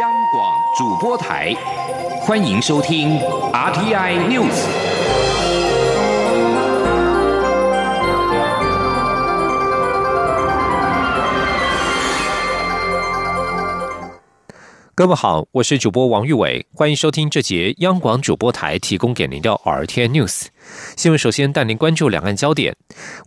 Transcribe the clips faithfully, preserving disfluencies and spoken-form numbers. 央广主播台，欢迎收听 R T I News。各位好，我是主播王玉伟，欢迎收听这节央广主播台提供给您的 R T I News。新闻首先带您关注两岸焦点。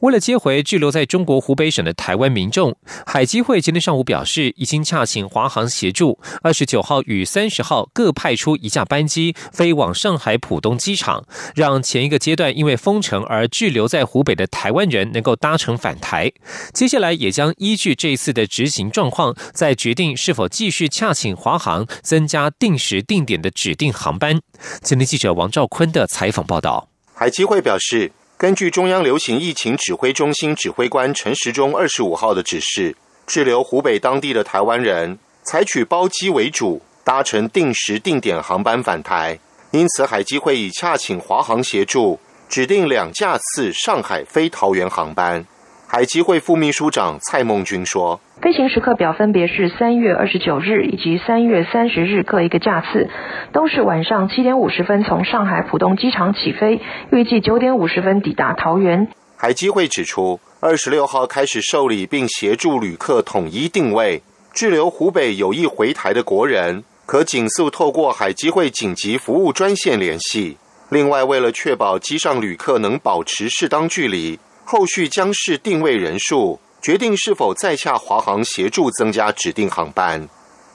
为了接回滞留在中国湖北省的台湾民众，海基会今天上午表示，已经洽请华航协助二十九号与三十号各派出一架班机飞往上海浦东机场，让前一个阶段因为封城而滞留在湖北的台湾人能够搭乘返台。接下来也将依据这一次的执行状况，再决定是否继续洽请华航增加定时定点的指定航班。今天记者王兆坤的采访报道。海基会表示，根据中央流行疫情指挥中心指挥官陈时中二十五号的指示，滞留湖北当地的台湾人采取包机为主，搭乘定时定点航班返台。因此海基会已洽请华航协助指定两架次上海飞桃园航班。海基会副秘书长蔡孟君说，飞行时刻表分别是三月二十九日以及三月三十日各一个架次，都是晚上七点五十分从上海浦东机场起飞，预计九点五十分抵达桃园。海基会指出，二十六号开始受理并协助旅客统一定位，滞留湖北有意回台的国人可紧速透过海基会紧急服务专线联系。另外，为了确保机上旅客能保持适当距离，后续将视定位人数决定是否再下华航协助增加指定航班。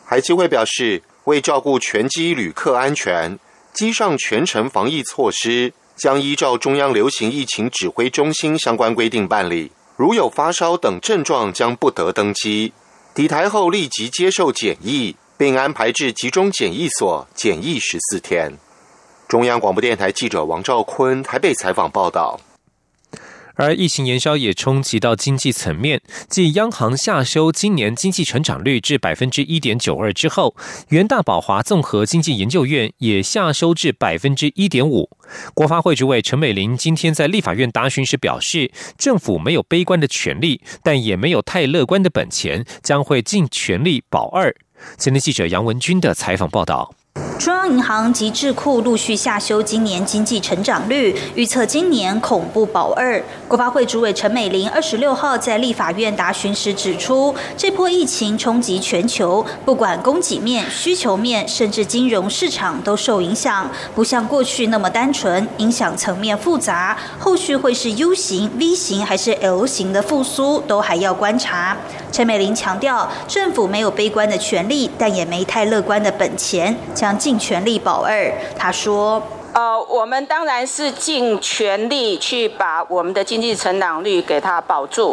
海基会表示，为照顾全机旅客安全，机上全程防疫措施将依照中央流行疫情指挥中心相关规定办理，如有发烧等症状将不得登机，抵台后立即接受检疫，并安排至集中检疫所检疫十四天。中央广播电台记者王兆坤台北采访报道。而疫情延烧也冲击到经济层面，继央行下修今年经济成长率至 百分之一点九二 之后，元大宝华综合经济研究院也下修至 百分之一点五。 国发会主委陈美玲今天在立法院答询时表示，政府没有悲观的权利，但也没有太乐观的本钱，将会尽全力保二。前天记者杨文君的采访报道。中央银行及智库陆续下修今年经济成长率，预测今年恐不保二。国发会主委陈美玲二十六号在立法院答询时指出，这波疫情冲击全球，不管供给面、需求面，甚至金融市场都受影响，不像过去那么单纯，影响层面复杂。后续会是 U 型、V 型还是 L 型的复苏，都还要观察。陈美玲强调，政府没有悲观的权利，但也没太乐观的本钱，将尽全力保二。他说：“呃，我们当然是尽全力去把我们的经济成长率给它保住。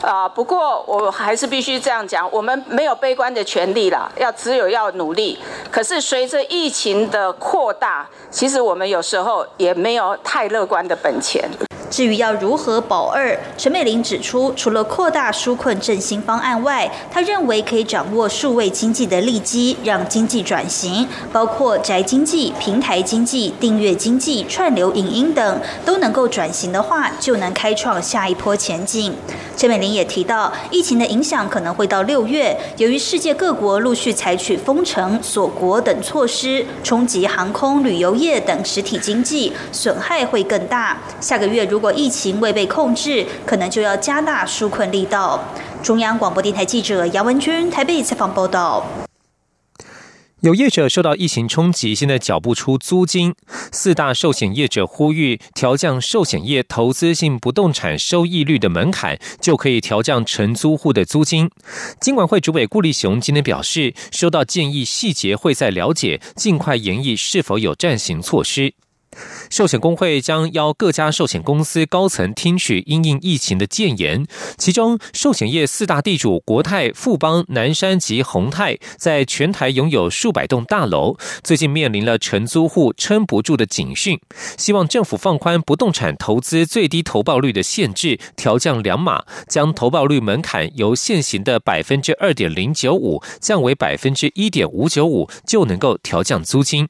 啊、呃，不过我还是必须这样讲，我们没有悲观的权利啦，要只有要努力。可是随着疫情的扩大，其实我们有时候也没有太乐观的本钱。”至于要如何保二，陈美玲指出，除了扩大纾困振兴方案外，她认为可以掌握数位经济的利基，让经济转型，包括宅经济、平台经济、订阅经济、串流影音等，都能够转型的话，就能开创下一波前景。陈美玲也提到，疫情的影响可能会到六月，由于世界各国陆续采取封城、锁国等措施，冲击航空、旅游业等实体经济，损害会更大。下个月如果如果疫情未被控制，可能就要加大纾困力道。中央广播电台记者杨文君台北采访报道。有业者受到疫情冲击，现在缴不出租金。四大寿险业者呼吁调降寿险业投资性不动产收益率的门槛，就可以调降承租户的租金。金管会主委顾立雄今天表示，收到建议细节会再了解，尽快研议是否有暂行措施。寿险工会将邀各家寿险公司高层听取因应疫情的建言，其中寿险业四大地主国泰、富邦、南山及宏泰在全台拥有数百栋大楼，最近面临了承租户撑不住的警讯，希望政府放宽不动产投资最低投报率的限制，调降两码，将投报率门槛由现行的 百分之二点零九五 降为 百分之一点五九五， 就能够调降租金。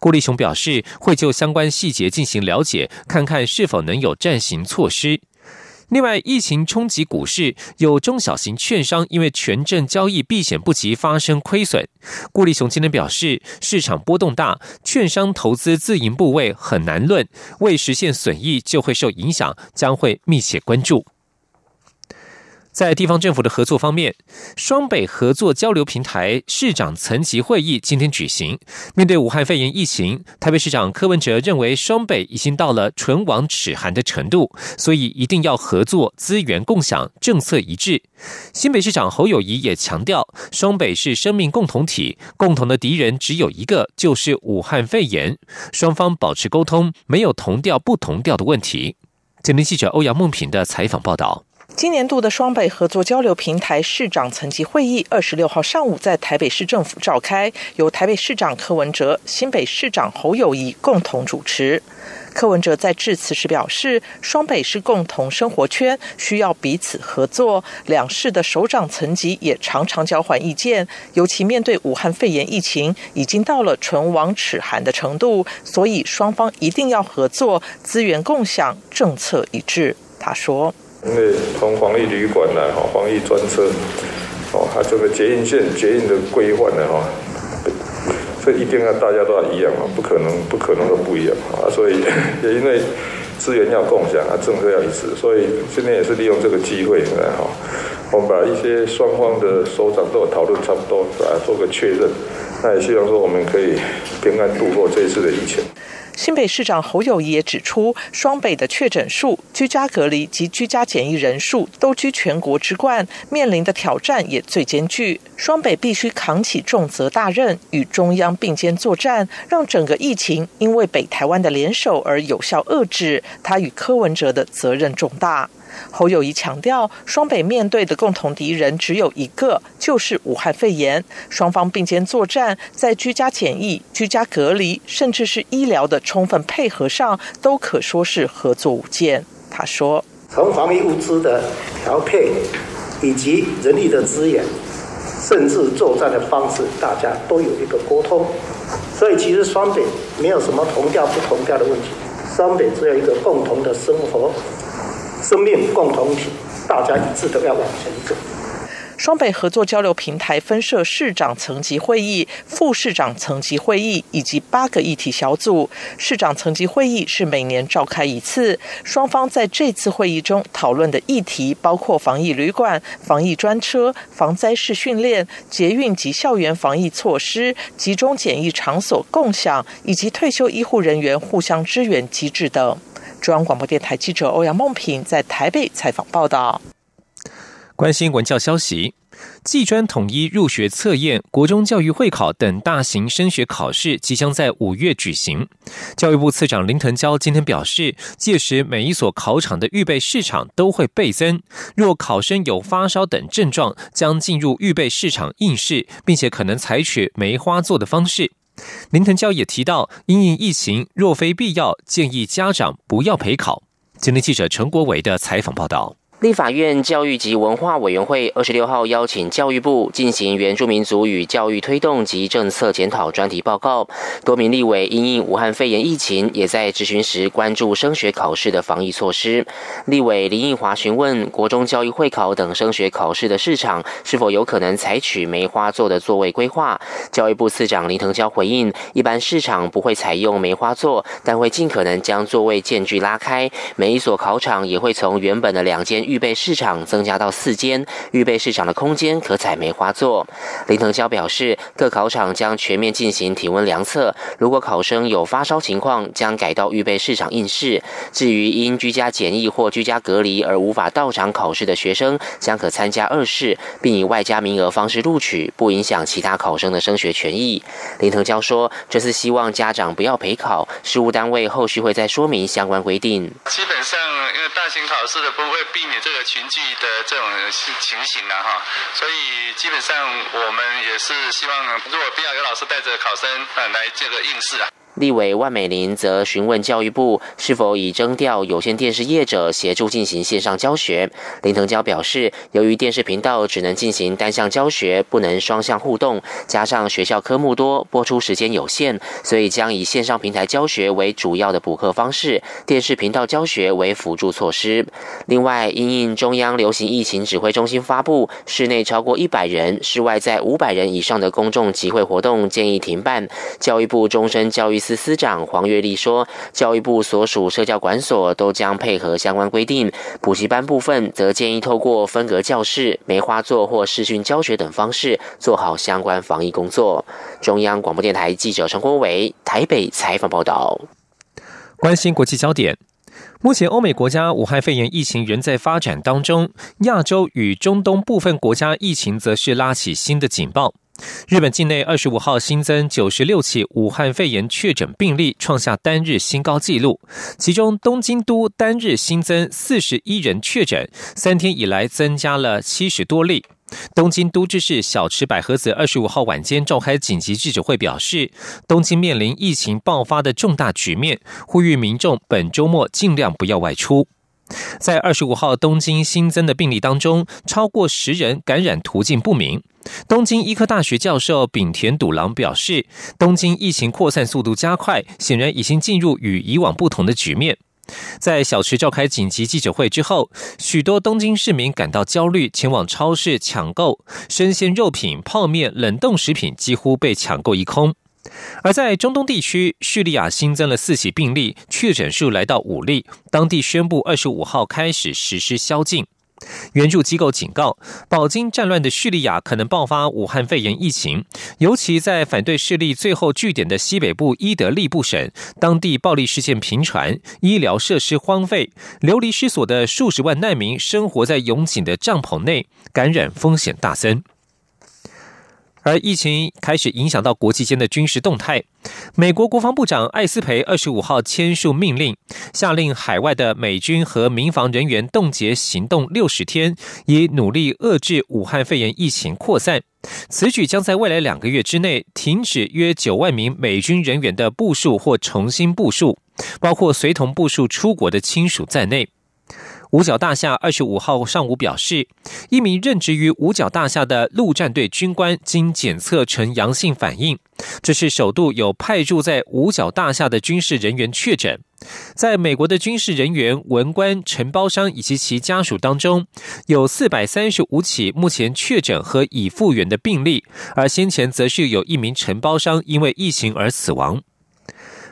顾立雄表示，会就相关细节进行了解，看看是否能有暂行措施。另外，疫情冲击股市，有中小型券商因为权证交易避险不及发生亏损。顾立雄今天表示，市场波动大，券商投资自营部位很难论，未实现损益就会受影响，将会密切关注。在地方政府的合作方面，双北合作交流平台市长层级会议今天举行。面对武汉肺炎疫情，台北市长柯文哲认为双北已经到了唇亡齿寒的程度，所以一定要合作，资源共享，政策一致。新北市长侯友宜也强调，双北是生命共同体，共同的敌人只有一个，就是武汉肺炎。双方保持沟通，没有同调不同调的问题。今天记者欧阳梦平的采访报道。今年度的双北合作交流平台市长层级会议二十六号上午在台北市政府召开，由台北市长柯文哲、新北市长侯友宜共同主持。柯文哲在致辞时表示，双北是共同生活圈，需要彼此合作，两市的首长层级也常常交换意见，尤其面对武汉肺炎疫情已经到了唇亡齿寒的程度，所以双方一定要合作，资源共享，政策一致。他说，因为从防疫旅馆呢、啊，防疫专车，哦，它这个捷运线、捷运的规范呢，哈，这一定要大家都要一样啊，不可能不可能都不一样啊，所以也因为资源要共享啊，政策要一致，所以今天也是利用这个机会呢，哈，我们把一些双方的首长都有讨论差不多，把它做个确认，那也希望说我们可以平安度过这一次的疫情。新北市长侯友宜也指出，双北的确诊数、居家隔离及居家检疫人数都居全国之冠，面临的挑战也最艰巨。双北必须扛起重责大任，与中央并肩作战，让整个疫情因为北台湾的联手而有效遏制。他与柯文哲的责任重大。侯友宜强调，双北面对的共同敌人只有一个，就是武汉肺炎。双方并肩作战，在居家检疫、居家隔离，甚至是医疗的充分配合上，都可说是合作无间。他说，从防疫物资的调配以及人力的资源，甚至作战的方式，大家都有一个沟通。所以其实双北没有什么同调不同调的问题，双北只有一个共同的生活生命共同体，大家一致都要往前走。双北合作交流平台分设市长层级会议、副市长层级会议以及八个议题小组。市长层级会议是每年召开一次，双方在这次会议中讨论的议题包括防疫旅馆、防疫专车、防灾式训练、捷运及校园防疫措施、集中检疫场所共享以及退休医护人员互相支援机制等。中央广播电台记者欧阳梦平在台北采访报道。关心文教消息，技专统一入学测验、国中教育会考等大型升学考试即将在五月举行。教育部次长林腾蛟今天表示，届时每一所考场的预备市场都会倍增，若考生有发烧等症状，将进入预备市场应试，并且可能采取梅花座的方式。林腾蛟也提到，因应疫情，若非必要，建议家长不要陪考。今天记者陈国伟的采访报道。立法院教育及文化委员会二十六号邀请教育部进行原住民族与教育推动及政策检讨专题报告。多名立委因应武汉肺炎疫情，也在质询时关注升学考试的防疫措施。立委林奕华询问国中教育会考等升学考试的市场是否有可能采取梅花座的座位规划。教育部次长林腾蛟回应，一般市场不会采用梅花座，但会尽可能将座位间距拉开。每一所考场也会从原本的两间预备市场增加到四间，预备市场的空间可采梅花座。林腾蛟表示，各考场将全面进行体温量测，如果考生有发烧情况，将改到预备市场应试。至于因居家检疫或居家隔离而无法到场考试的学生，将可参加二试，并以外加名额方式录取，不影响其他考生的升学权益。林腾蛟说，这次希望家长不要陪考，事务单位后续会再说明相关规定。基本上，因为大型考试的不会避免这个群聚的这种情形啊，哈，所以基本上我们也是希望，如果必要有老师带着考生来这个应试啊。立委万美玲则询问教育部是否已征调有线电视业者协助进行线上教学。林腾蛟表示，由于电视频道只能进行单向教学，不能双向互动，加上学校科目多，播出时间有限，所以将以线上平台教学为主要的补课方式，电视频道教学为辅助措施。另外，因应中央流行疫情指挥中心发布，室内超过一百人，室外在五百人以上的公众集会活动建议停办。教育部终身教育司司长黄月丽说，教育部所属社教管所都将配合相关规定，补习班部分则建议透过分隔教室、梅花座或视讯教学等方式做好相关防疫工作。中央广播电台记者陈国伟台北采访报道。关心国际焦点，目前欧美国家武汉肺炎疫情仍在发展当中，亚洲与中东部分国家疫情则是拉起新的警报。日本境内二十五号新增九十六起武汉肺炎确诊病例，创下单日新高纪录。其中东京都单日新增四十一人确诊，三天以来增加了七十多例。东京都知事小池百合子二十五号晚间召开紧急记者会表示，东京面临疫情爆发的重大局面，呼吁民众本周末尽量不要外出。在二十五号东京新增的病例当中，超过十人感染途径不明。东京医科大学教授丙田笃郎表示，东京疫情扩散速度加快，显然已经进入与以往不同的局面。在小池召开紧急记者会之后，许多东京市民感到焦虑，前往超市抢购，生鲜肉品、泡面、冷冻食品几乎被抢购一空。而在中东地区，叙利亚新增了四起病例，确诊数来到五例，当地宣布二十五号开始实施宵禁。援助机构警告，饱经战乱的叙利亚可能爆发武汉肺炎疫情，尤其在反对势力最后据点的西北部伊德利布省，当地暴力事件频传，医疗设施荒废，流离失所的数十万难民生活在拥挤的帐篷内，感染风险大增。而疫情开始影响到国际间的军事动态，美国国防部长艾斯培二十五号签署命令，下令海外的美军和民防人员冻结行动六十天，以努力遏制武汉肺炎疫情扩散。此举将在未来两个月之内停止约九万名美军人员的部署或重新部署，包括随同部署出国的亲属在内。五角大厦二十五号上午表示，一名任职于五角大厦的陆战队军官经检测呈阳性反应，这是首度有派驻在五角大厦的军事人员确诊。在美国的军事人员、文官、承包商以及其家属当中，有四百三十五起目前确诊和已复原的病例，而先前则是有一名承包商因为疫情而死亡。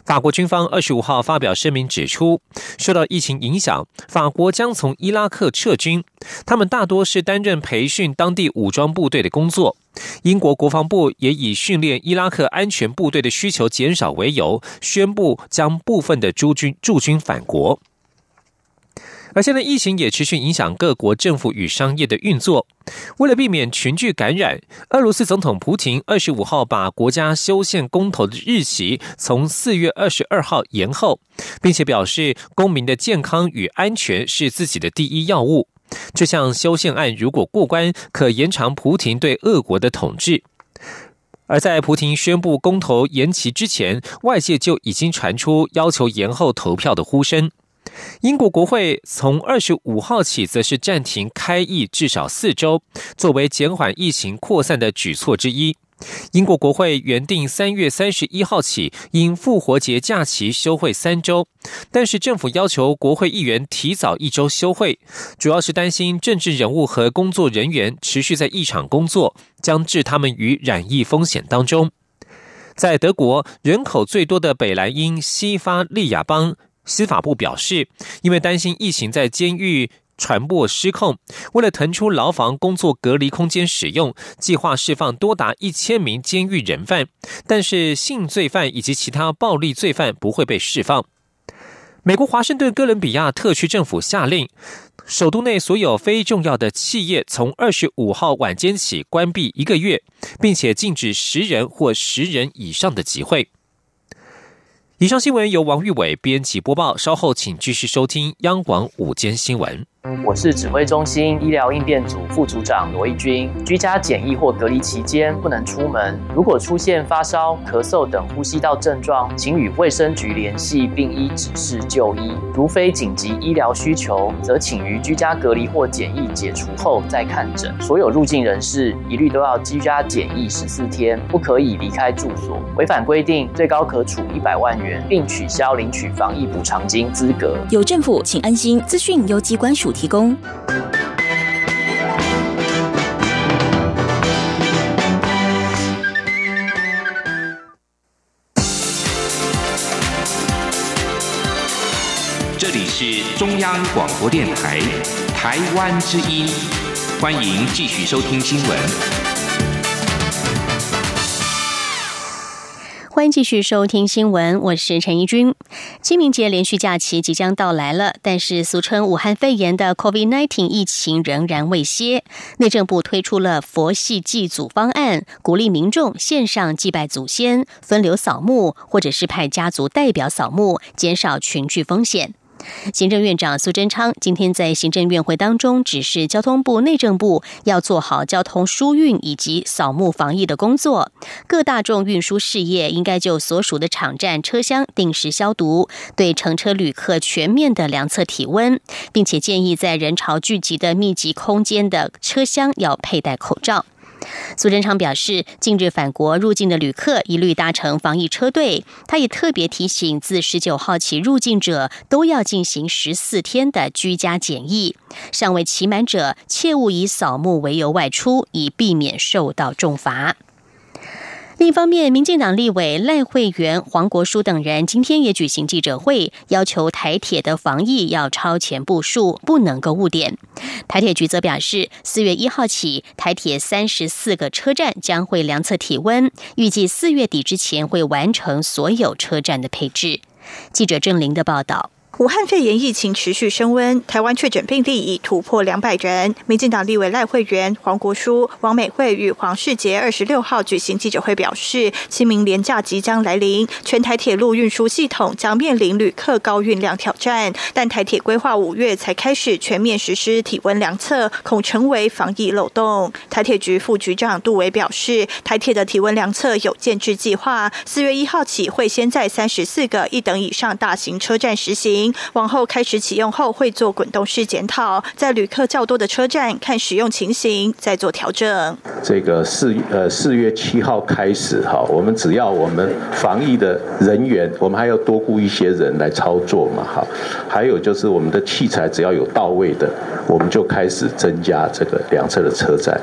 法国军方二十五号发表声明指出，受到疫情影响，法国将从伊拉克撤军，他们大多是担任培训当地武装部队的工作。英国国防部也以训练伊拉克安全部队的需求减少为由，宣布将部分的驻军驻军返国。而现在疫情也持续影响各国政府与商业的运作，为了避免群聚感染，俄罗斯总统普廷二十五号把国家修宪公投的日期从四月二十二号延后，并且表示公民的健康与安全是自己的第一要务。这项修宪案如果过关，可延长普廷对俄国的统治。而在普廷宣布公投延期之前，外界就已经传出要求延后投票的呼声。英国国会从二十五号起则是暂停开议至少四周，作为减缓疫情扩散的举措之一。英国国会原定三月三十一号起因复活节假期休会三周，但是政府要求国会议员提早一周休会，主要是担心政治人物和工作人员持续在议场工作，将置他们于染疫风险当中。在德国，人口最多的北莱茵西发利亚邦司法部表示，因为担心疫情在监狱传播失控，为了腾出牢房工作隔离空间使用，计划释放多达一千名监狱人犯，但是性罪犯以及其他暴力罪犯不会被释放。美国华盛顿哥伦比亚特区政府下令，首都内所有非重要的企业从二十五号晚间起关闭一个月，并且禁止十人或十人以上的集会。以上新闻由王玉伟编辑播报，稍后请继续收听央广午间新闻。我是指挥中心医疗应变组副组长罗义军。居家检疫或隔离期间不能出门，如果出现发烧、咳嗽等呼吸道症状，请与卫生局联系并依指示就医。如非紧急医疗需求，则请于居家隔离或检疫解除后再看诊。所有入境人士一律都要居家检疫十四天，不可以离开住所。违反规定，最高可处一百万元，并取消领取防疫补偿金资格。有政府，请安心。资讯由机关署提供。这里是中央广播电台台湾之音，欢迎继续收听新闻。欢迎继续收听新闻，我是陈怡君。清明节连续假期即将到来了，但是俗称武汉肺炎的 COVID 十九 疫情仍然未歇。内政部推出了佛系祭祖方案，鼓励民众线上祭拜祖先，分流扫墓，或者是派家族代表扫墓，减少群聚风险。行政院长苏贞昌今天在行政院会当中指示交通部、内政部要做好交通疏运以及扫墓防疫的工作，各大众运输事业应该就所属的场站车厢定时消毒，对乘车旅客全面的量测体温，并且建议在人潮聚集的密集空间的车厢要佩戴口罩。苏贞昌表示，近日返国入境的旅客一律搭乘防疫车队。他也特别提醒，自十九号起入境者都要进行十四天的居家检疫，尚未期满者切勿以扫墓为由外出，以避免受到重罚。另一方面，民进党立委赖慧媛、黄国书等人今天也举行记者会，要求台铁的防疫要超前部署，不能够误点。台铁局则表示，四月一号起，台铁三十四个车站将会量测体温，预计四月底之前会完成所有车站的配置。记者郑玲的报道。武汉肺炎疫情持续升温，台湾确诊病例已突破两百人。民进党立委赖慧媛、黄国书、王美惠与黄世杰二十六号举行记者会表示，清明连假即将来临，全台铁路运输系统将面临旅客高运量挑战，但台铁规划五月才开始全面实施体温量测，恐成为防疫漏洞。台铁局副局长杜维表示，台铁的体温量测有建制计划，四月一号起会先在三十四个一等以上大型车站实行，往后开始启用后会做滚动式检讨，在旅客较多的车站看使用情形再做调整。这个四呃四月七号开始哈，我们只要我们防疫的人员，我们还要多雇一些人来操作嘛哈。还有就是我们的器材只要有到位的，我们就开始增加这个两侧的车站，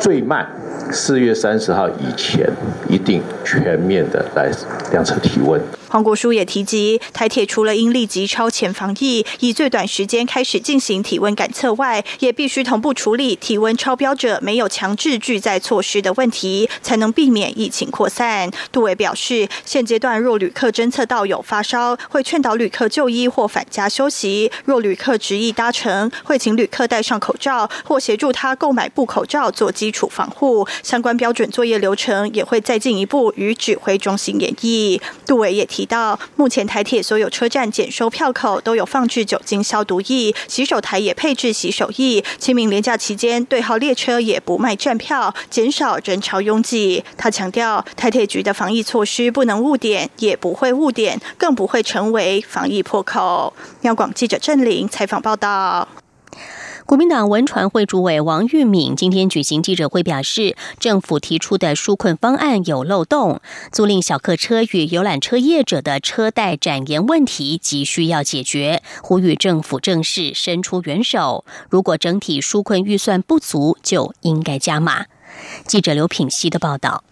最慢四月三十号以前一定全面的来量测体温。黄国书也提及，台铁除了应立即超前防疫，以最短时间开始进行体温感测外，也必须同步处理体温超标者没有强制拒载措施的问题，才能避免疫情扩散。杜伟表示，现阶段若旅客侦测到有发烧，会劝导旅客就医或返家休息；若旅客执意搭乘，会请旅客戴上口罩或协助他购买布口罩做基础防护。相关标准作业流程也会再进一步与指挥中心演绎。杜伟也提提到，目前台铁所有车站检收票口都有放置酒精消毒液，洗手台也配置洗手液。清明连假期间，对号列车也不卖站票，减少人潮拥挤。他强调，台铁局的防疫措施不能误点，也不会误点，更不会成为防疫破口。央广记者郑玲采访报道。国民党文传会主委王玉敏今天举行记者会表示，政府提出的纾困方案有漏洞，租赁小客车与游览车业者的车贷展延问题急需要解决，呼吁政府正式伸出援手，如果整体纾困预算不足，就应该加码。记者刘品熙的报道。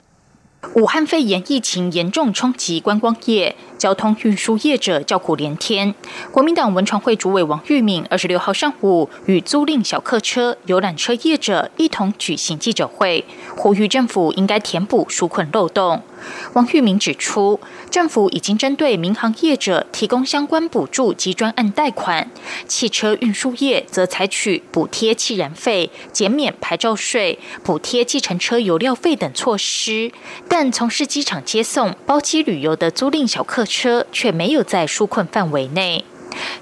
武汉肺炎疫情严重冲击观光业，交通运输业者叫苦连天。国民党文传会主委王玉敏二十六号上午与租赁小客车、游览车业者一同举行记者会，呼吁政府应该填补纾困漏洞。王玉敏指出，政府已经针对民航业者提供相关补助及专案贷款，汽车运输业则采取补贴汽燃费、减免牌照税、补贴计程车油料费等措施，但从事机场接送、包机旅游的租赁小客车却没有在纾困范围内。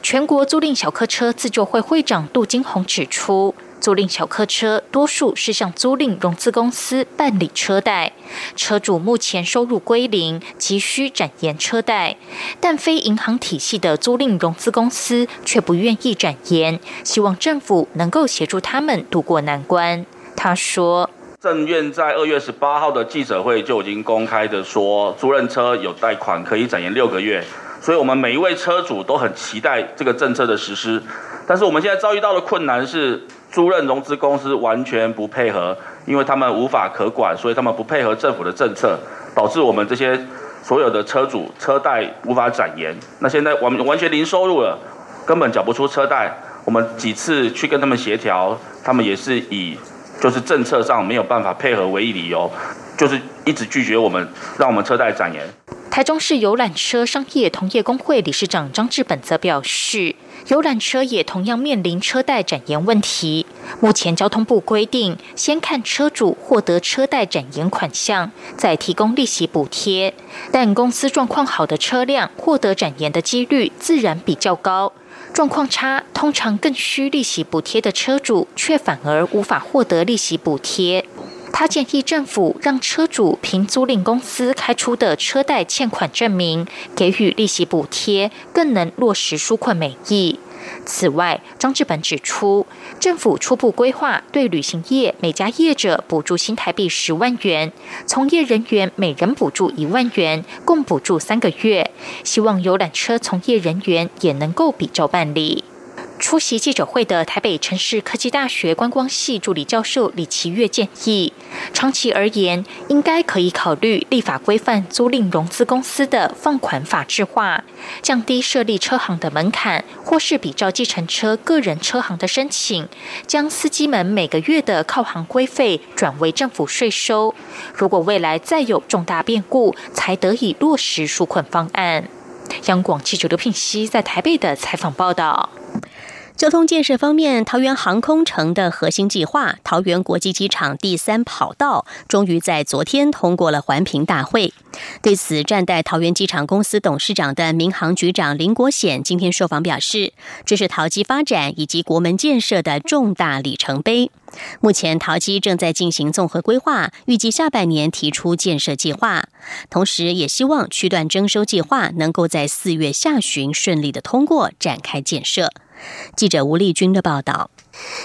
全国租赁小客车自救会会长杜金红指出，租赁小客车多数是向租赁融资公司办理车贷，车主目前收入归零，急需展延车贷，但非银行体系的租赁融资公司却不愿意展延，希望政府能够协助他们渡过难关。他说，政院在二月十八号的记者会就已经公开的说，租赁车有贷款可以展延六个月，所以我们每一位车主都很期待这个政策的实施。但是我们现在遭遇到的困难是，租赁融资公司完全不配合，因为他们无法可管，所以他们不配合政府的政策，导致我们这些所有的车主车贷无法展延。那现在我们完全零收入了，根本缴不出车贷。我们几次去跟他们协调，他们也是以就是政策上没有办法配合为理由，就是一直拒绝我们，让我们车贷展延。台中市游览车商业同业工会理事长张志本则表示，游览车也同样面临车贷展延问题。目前交通部规定，先看车主获得车贷展延款项，再提供利息补贴。但公司状况好的车辆获得展延的几率自然比较高，状况差、通常更需利息补贴的车主却反而无法获得利息补贴。他建议政府让车主凭租赁公司开出的车贷欠款证明给予利息补贴，更能落实纾困美意。此外，张志本指出，政府初步规划对旅行业每家业者补助新台币十万元，从业人员每人补助一万元，共补助三个月，希望游览车从业人员也能够比照办理。出席记者会的台北城市科技大学观光系助理教授李奇岳建议，长期而言，应该可以考虑立法规范租赁融资公司的放款法制化，降低设立车行的门槛，或是比照计程车个人车行的申请，将司机们每个月的靠行规费转为政府税收。如果未来再有重大变故，才得以落实纾困方案。央广记者刘聘熙在台北的采访报道。交通建设方面，桃园航空城的核心计划桃园国际机场第三跑道终于在昨天通过了环评大会。对此，站在桃园机场公司董事长的民航局长林国显今天受访表示，这是桃机发展以及国门建设的重大里程碑。目前桃机正在进行综合规划，预计下半年提出建设计划，同时也希望区段征收计划能够在四月下旬顺利的通过，展开建设。记者吴丽君的报道。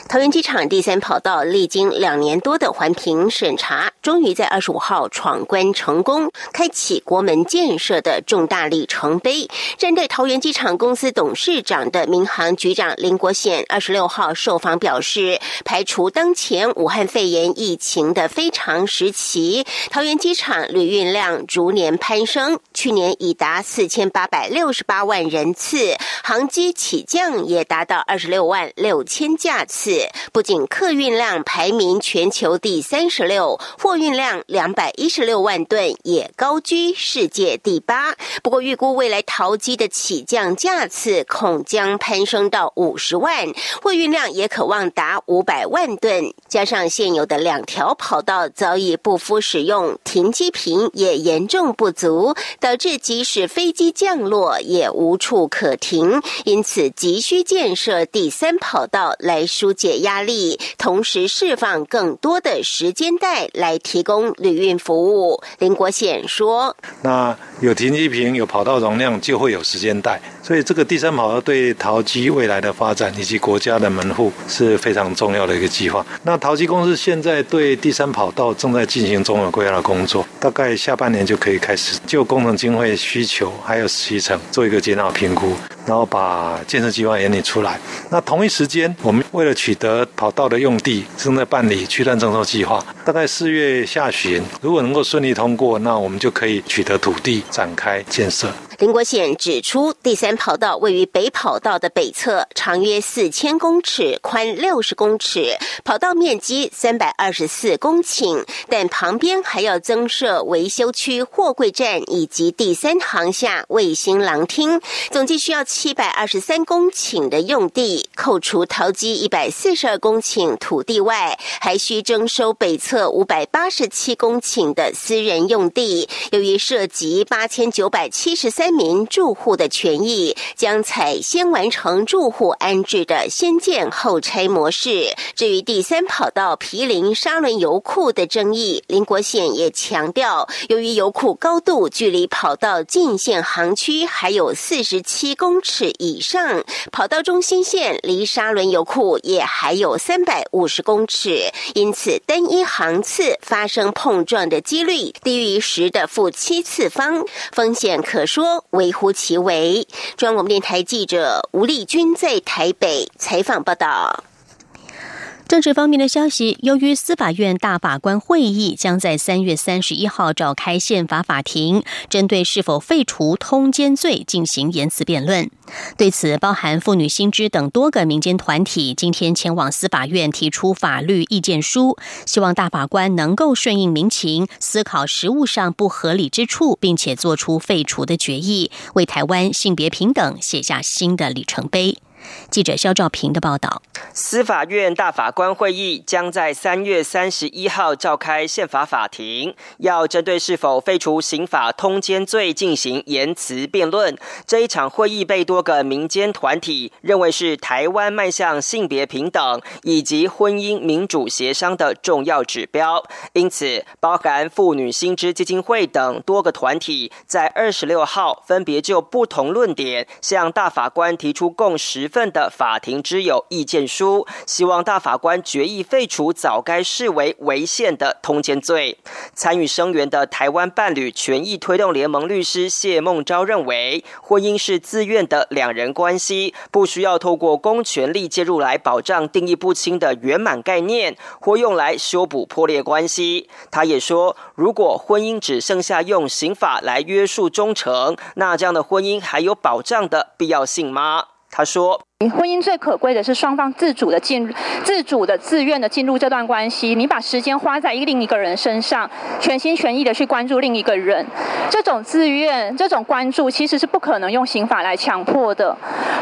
桃园机场第三跑道历经两年多的环评审查，终于在二十五号闯关成功，开启国门建设的重大里程碑。站在桃园机场公司董事长的民航局长林国显二十六号受访表示，排除当前武汉肺炎疫情的非常时期，桃园机场旅运量逐年攀升，去年已达四千八百六十八万人次，航机起降也达到二十六万六千架。此不仅客运量排名全球第三十六，货运量两百一十六万吨也高居世界第八。不过，预估未来桃机的起降架次恐将攀升到五十万，货运量也可望达五百万吨。加上现有的两条跑道早已不敷使用，停机坪也严重不足，导致即使飞机降落也无处可停。因此，急需建设第三跑道来疏解压力，同时释放更多的时间带来提供旅运服务。林国显说，那有停机坪，有跑道容量，就会有时间带，所以这个第三跑道对桃机未来的发展以及国家的门户是非常重要的一个计划。那桃机公司现在对第三跑道正在进行综合规划的工作，大概下半年就可以开始就工程经费需求还有时程做一个检讨评估，然后把建设计划研拟出来。那同一时间，我们为了取得跑道的用地，正在办理区段征收计划，大概四月下旬，如果能够顺利通过，那我们就可以取得土地，展开建设。林国显指出，第三跑道位于北跑道的北侧，长约四千公尺，宽六十公尺，跑道面积三百二十四公顷，但旁边还要增设维修区、货柜站以及第三航厦卫星廊厅，总计需要七百二十三公顷的用地，扣除桃机一百四十二公顷土地外，还需征收北侧克五百八十七公顷的私人用地，由于涉及八千九百七十三名住户的权益，将采先完成住户安置的先建后拆模式。至于第三跑道毗邻沙仑油库的争议，林国显也强调，由于油库高度距离跑道进线航区还有四十七公尺以上，跑道中心线离沙仑油库也还有三百五十公尺，因此单一航次发生碰撞的几率低于十的负七次方，风险可说微乎其微。中央电台记者吴丽君在台北采访报道。政治方面的消息，由于司法院大法官会议将在三月三十一号召开宪法法庭，针对是否废除通奸罪进行言辞辩论。对此，包含妇女新知等多个民间团体今天前往司法院提出法律意见书，希望大法官能够顺应民情，思考实务上不合理之处，并且做出废除的决议，为台湾性别平等写下新的里程碑。记者肖兆平的报道。司法院大法官会议将在三月三十一号召开宪法法庭，要针对是否废除刑法通奸罪进行言辞辩论。这一场会议被多个民间团体认为是台湾迈向性别平等以及婚姻民主协商的重要指标，因此包含妇女新知基金会等多个团体在二十六号分别就不同论点向大法官提出共识份的法庭之友意见书，希望大法官决议废除早该视为违宪的通奸罪。参与声援的台湾伴侣权益推动联盟律师谢孟昭认为，婚姻是自愿的两人关系，不需要透过公权力介入来保障定义不清的圆满概念，或用来修补破裂关系。他也说，如果婚姻只剩下用刑法来约束忠诚，那这样的婚姻还有保障的必要性吗？他说，婚姻最可贵的是双方自主的进入、自主的自愿的进入这段关系，你把时间花在另一个人身上，全心全意的去关注另一个人，这种自愿、这种关注其实是不可能用刑法来强迫的。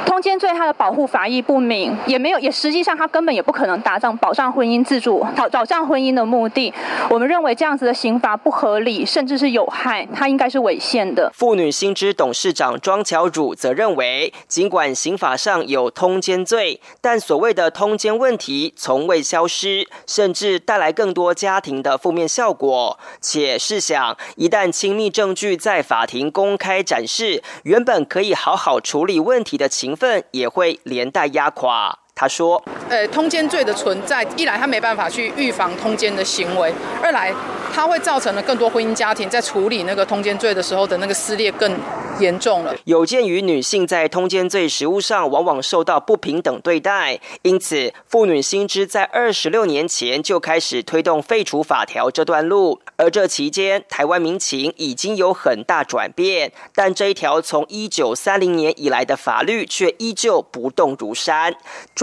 通奸罪它的保护法益不明，也没有，也实际上它根本也不可能达到保障婚姻自主、保障婚姻的目的。我们认为这样子的刑罚不合理，甚至是有害，它应该是违宪的。妇女新知董事长庄巧汝则认为，尽管刑法上有通奸罪，但所谓的通奸问题从未消失，甚至带来更多家庭的负面效果。且试想，一旦亲密证据在法庭公开展示，原本可以好好处理问题的情分也会连带压垮。他说，呃，通奸罪的存在，一来他没办法去预防通奸的行为，二来它会造成了更多婚姻家庭在处理那个通奸罪的时候的那个撕裂更严重了。有鉴于女性在通奸罪实务上往往受到不平等对待，因此妇女新知在二十六年前就开始推动废除法条这段路，而这期间台湾民情已经有很大转变，但这一条从一九三零年以来的法律却依旧不动如山。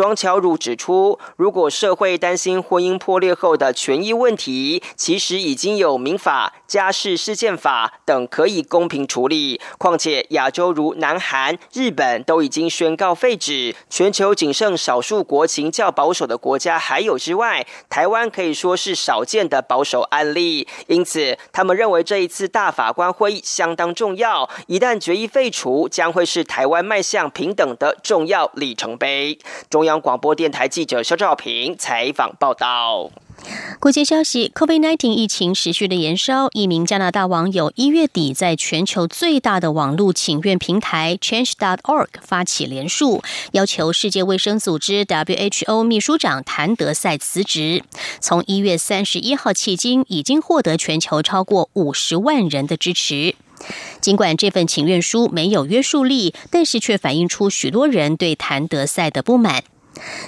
庄巧汝指出，如果社会担心婚姻破裂后的权益问题，其实已经有民法、家事事件法等可以公平处理。况且且亚洲如南韩、日本都已经宣告废止，全球仅剩少数国情较保守的国家还有之外，台湾可以说是少见的保守案例。因此，他们认为这一次大法官会议相当重要，一旦决议废除，将会是台湾迈向平等的重要里程碑。中央广播电台记者肖兆平采访报道。国际消息 COVID 十九 疫情持续的延烧，一名加拿大网友一月底在全球最大的网络请愿平台 change dot org 发起联署，要求世界卫生组织 W H O 秘书长谭德赛辞职。从一月三十一号迄今，已经获得全球超过五十万人的支持。尽管这份请愿书没有约束力，但是却反映出许多人对谭德赛的不满。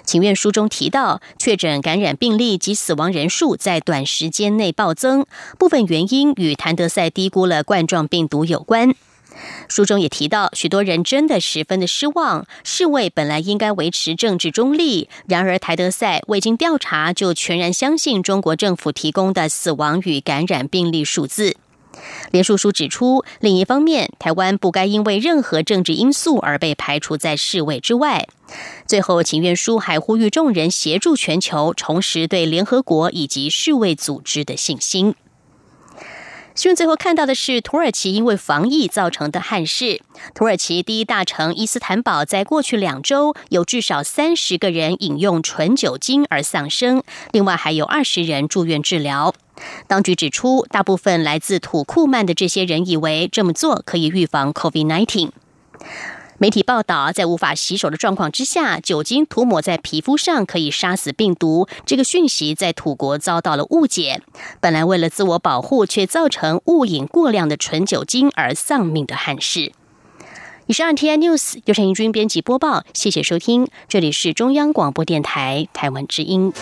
请愿书中提到，确诊感染病例及死亡人数在短时间内暴增，部分原因与谭德赛低估了冠状病毒有关。书中也提到，许多人真的十分的失望，世卫本来应该维持政治中立，然而谭德赛未经调查就全然相信中国政府提供的死亡与感染病例数字。联署书指出，另一方面，台湾不该因为任何政治因素而被排除在世卫之外。最后，请愿书还呼吁众人协助全球重拾对联合国以及世卫组织的信心。新闻最后看到的是土耳其因为防疫造成的憾事。土耳其第一大城伊斯坦堡在过去两周有至少三十个人饮用纯酒精而丧生，另外还有二十人住院治疗。当局指出，大部分来自土库曼的这些人以为这么做可以预防 COVID 十九。媒体报道，在无法洗手的状况之下，酒精涂抹在皮肤上可以杀死病毒，这个讯息在土国遭到了误解。本来为了自我保护，却造成误饮过量的纯酒精而丧命的憾事。以上 R T I News 由陈怡君编辑播报，谢谢收听，这里是中央广播电台台湾之音。